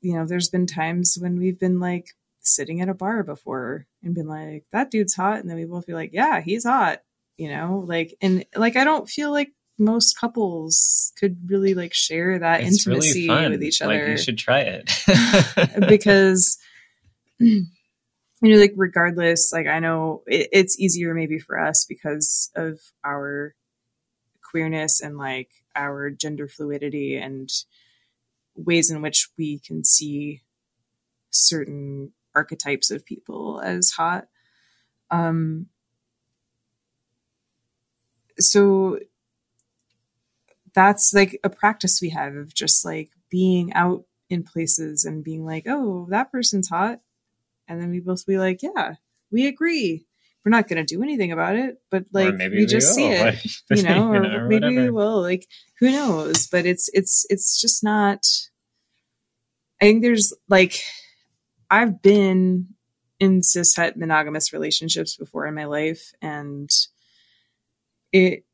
you know, there's been times when we've been like sitting at a bar before and been like, that dude's hot. And then we both be like, yeah, he's hot, you know, like, and like, I don't feel like most couples could really like share that it's intimacy really with each other. Like, you should try it. Because, you know, like regardless, like I know it, it's easier maybe for us because of our queerness and like our gender fluidity and ways in which we can see certain archetypes of people as hot. Um, so that's like a practice we have of just like being out in places and being like, oh, that person's hot. And then we both be like, yeah, we agree. We're not going to do anything about it, but like, maybe we, we just will. see it, like, you know, or, or maybe whatever. we will, like, who knows? But it's, it's, it's just not, I think there's like, I've been in cishet monogamous relationships before in my life. And it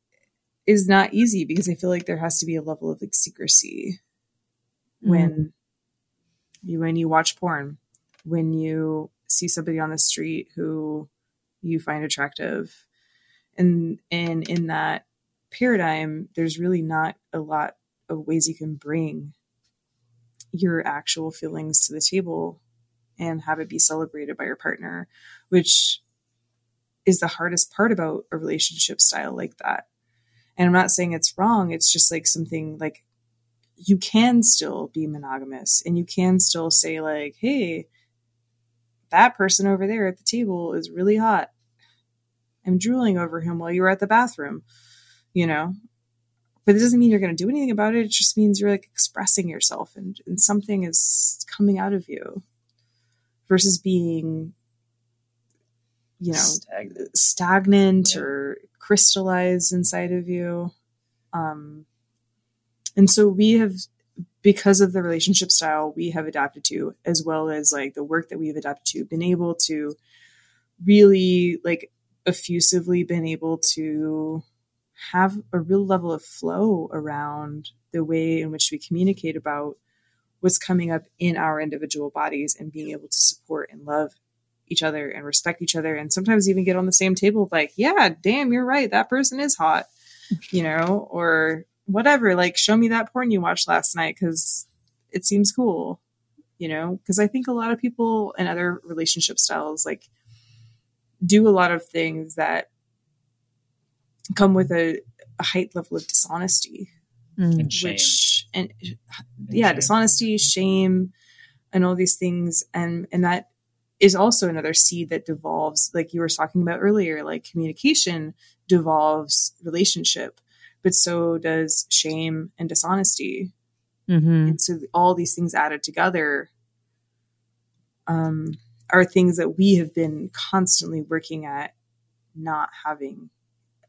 is not easy because I feel like there has to be a level of like secrecy mm. when you, when you watch porn, when you see somebody on the street who you find attractive. And, and in that paradigm, there's really not a lot of ways you can bring your actual feelings to the table and have it be celebrated by your partner, which is the hardest part about a relationship style like that. And I'm not saying it's wrong. It's just like something like you can still be monogamous and you can still say like, hey, that person over there at the table is really hot. I'm drooling over him while you were at the bathroom, you know, but it doesn't mean you're going to do anything about it. It just means you're like expressing yourself and, and something is coming out of you versus being, you know, stagnant, stagnant yeah. or crystallized inside of you. Um, and so we have, because of the relationship style we have adapted to, as well as like the work that we've adapted to, been able to really like effusively been able to have a real level of flow around the way in which we communicate about what's coming up in our individual bodies and being able to support and love each other and respect each other. And sometimes even get on the same table, like, yeah, damn, you're right. That person is hot, you know, or whatever, like show me that porn you watched last night because it seems cool, you know, because I think a lot of people in other relationship styles like do a lot of things that come with a, a heightened level of dishonesty. Mm. And shame. Which, and, and yeah, shame. Dishonesty, shame, and all these things. And, and that is also another seed that devolves, like you were talking about earlier, like communication devolves relationship. But so does shame and dishonesty. Mm-hmm. And so all these things added together um, are things that we have been constantly working at not having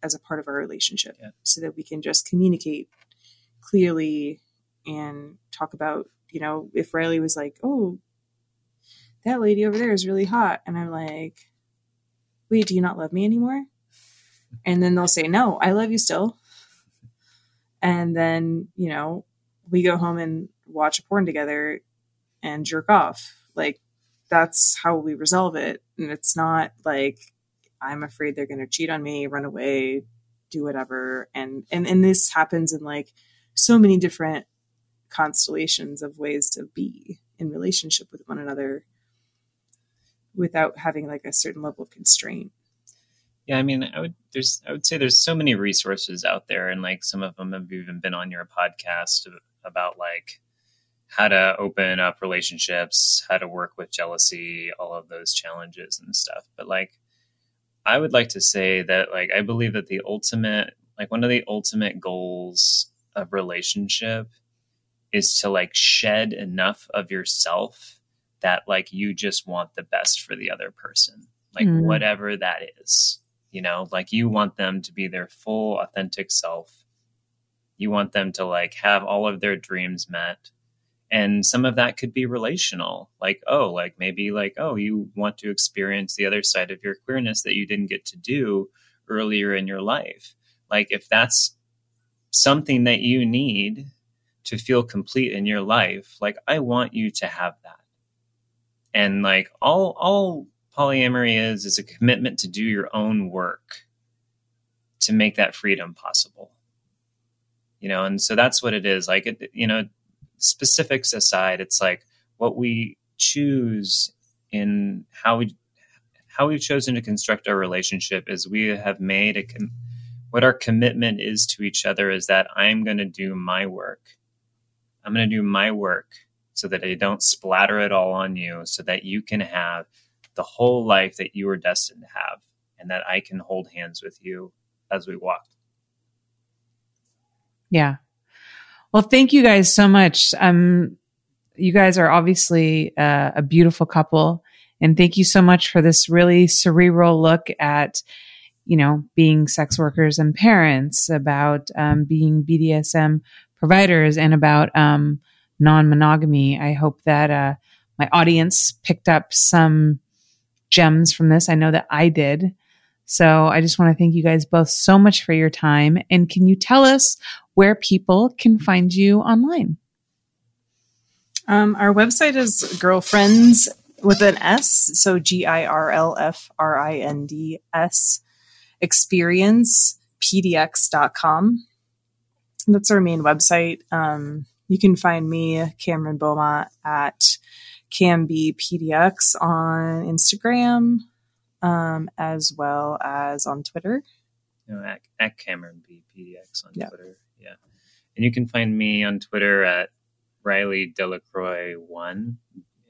as a part of our relationship yeah. so that we can just communicate clearly and talk about, you know, if Riley was like, oh, that lady over there is really hot. And I'm like, wait, do you not love me anymore? And then they'll say, no, I love you still. And then, you know, we go home and watch a porn together and jerk off. Like, that's how we resolve it. And it's not like, I'm afraid they're going to cheat on me, run away, do whatever. And, and, and this happens in like so many different constellations of ways to be in relationship with one another without having like a certain level of constraint. Yeah, I mean, I would there's I would say there's so many resources out there, and like some of them have even been on your podcast about like how to open up relationships, how to work with jealousy, all of those challenges and stuff. But like, I would like to say that, like, I believe that the ultimate, like, one of the ultimate goals of relationship is to, like, shed enough of yourself that, like, you just want the best for the other person, like, mm. whatever that is, you know, like, you want them to be their full, authentic self. You want them to, like, have all of their dreams met. And some of that could be relational, like, oh, like maybe like, oh, you want to experience the other side of your queerness that you didn't get to do earlier in your life. Like, if that's something that you need to feel complete in your life, like, I want you to have that. And like all, all polyamory is, is a commitment to do your own work to make that freedom possible, you know? And so that's what it is. Like, it, you know, specifics aside, it's like what we choose in how we how we've chosen to construct our relationship is we have made a com- what our commitment is to each other is that I'm going to do my work. I'm going to do my work so that I don't splatter it all on you, so that you can have the whole life that you were destined to have, and that I can hold hands with you as we walk. Yeah. Well, thank you guys so much. Um, you guys are obviously uh, a beautiful couple, and thank you so much for this really cerebral look at, you know, being sex workers and parents, about um, being B D S M providers, and about um, non-monogamy. I hope that uh, my audience picked up some gems from this. I know that I did. So I just want to thank you guys both so much for your time. And can you tell us where people can find you online? Um, our website is Girlfriends with an S. So G I R L F R I N D S experience p d x dot com. That's our main website. Um, you can find me, Cameron Beaumont, at Cam B P D X on Instagram, um, as well as on Twitter. You know, at, at Cameron B P D X on yeah. Twitter. Yeah. And you can find me on Twitter at Riley Delacroix one,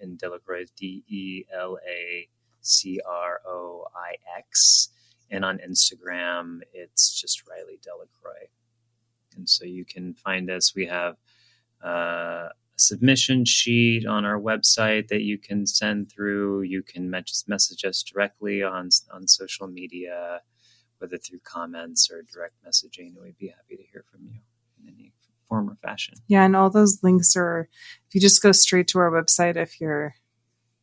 and Delacroix is D E L A C R O I X. And on Instagram, it's just Riley Delacroix. And so you can find us. We have uh, a submission sheet on our website that you can send through. You can message, message us directly on on social media, whether through comments or direct messaging, and we'd be happy to hear from you in any form or fashion. Yeah, and all those links are, if you just go straight to our website, if you're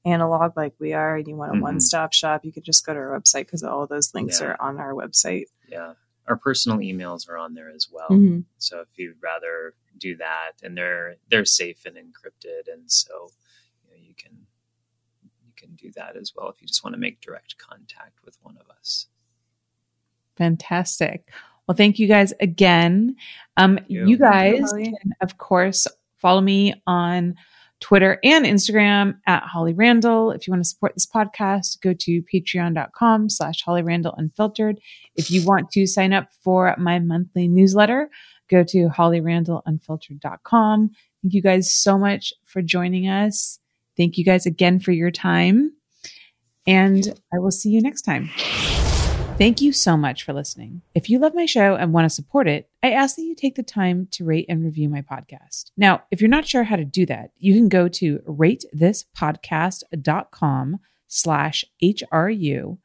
analog like we are and you want a mm-hmm. one-stop shop, you can just go to our website because all those links yeah. are on our website. Yeah, our personal emails are on there as well. Mm-hmm. So if you'd rather do that, and they're they're safe and encrypted, and so you know, you can you can do that as well if you just want to make direct contact with one of us. Fantastic. Well, thank you guys again. Um, you. you guys you, can, of course, follow me on Twitter and Instagram at Holly Randall. If you want to support this podcast, go to patreon.com slash Holly Randall Unfiltered. If you want to sign up for my monthly newsletter, go to holly randall unfiltered dot com. Thank you guys so much for joining us. Thank you guys again for your time. And I will see you next time. Thank you so much for listening. If you love my show and want to support it, I ask that you take the time to rate and review my podcast. Now, if you're not sure how to do that, you can go to ratethispodcast.com slash HRU,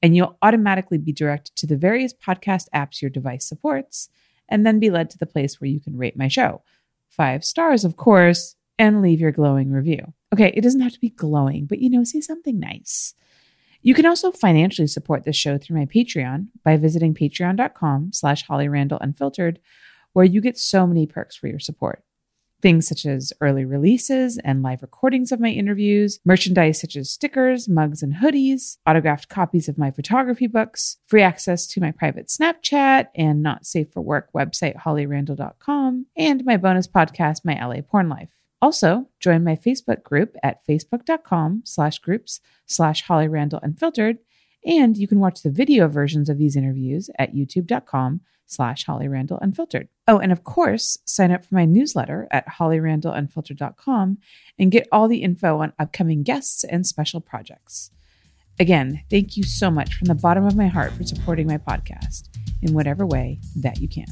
and you'll automatically be directed to the various podcast apps your device supports, and then be led to the place where you can rate my show. Five stars, of course, and leave your glowing review. Okay, it doesn't have to be glowing, but you know, say something nice. You can also financially support this show through my Patreon by visiting patreon.com slash Holly Randall Unfiltered, where you get so many perks for your support. Things such as early releases and live recordings of my interviews, merchandise such as stickers, mugs, and hoodies, autographed copies of my photography books, free access to my private Snapchat and Not Safe for Work website, holly randall dot com, and my bonus podcast, My L A Porn Life. Also, join my Facebook group at facebook.com slash groups slash Holly Randall Unfiltered, and you can watch the video versions of these interviews at youtube.com slash Holly Randall Unfiltered. Oh, and of course, sign up for my newsletter at holly randall unfiltered dot com and get all the info on upcoming guests and special projects. Again, thank you so much from the bottom of my heart for supporting my podcast in whatever way that you can.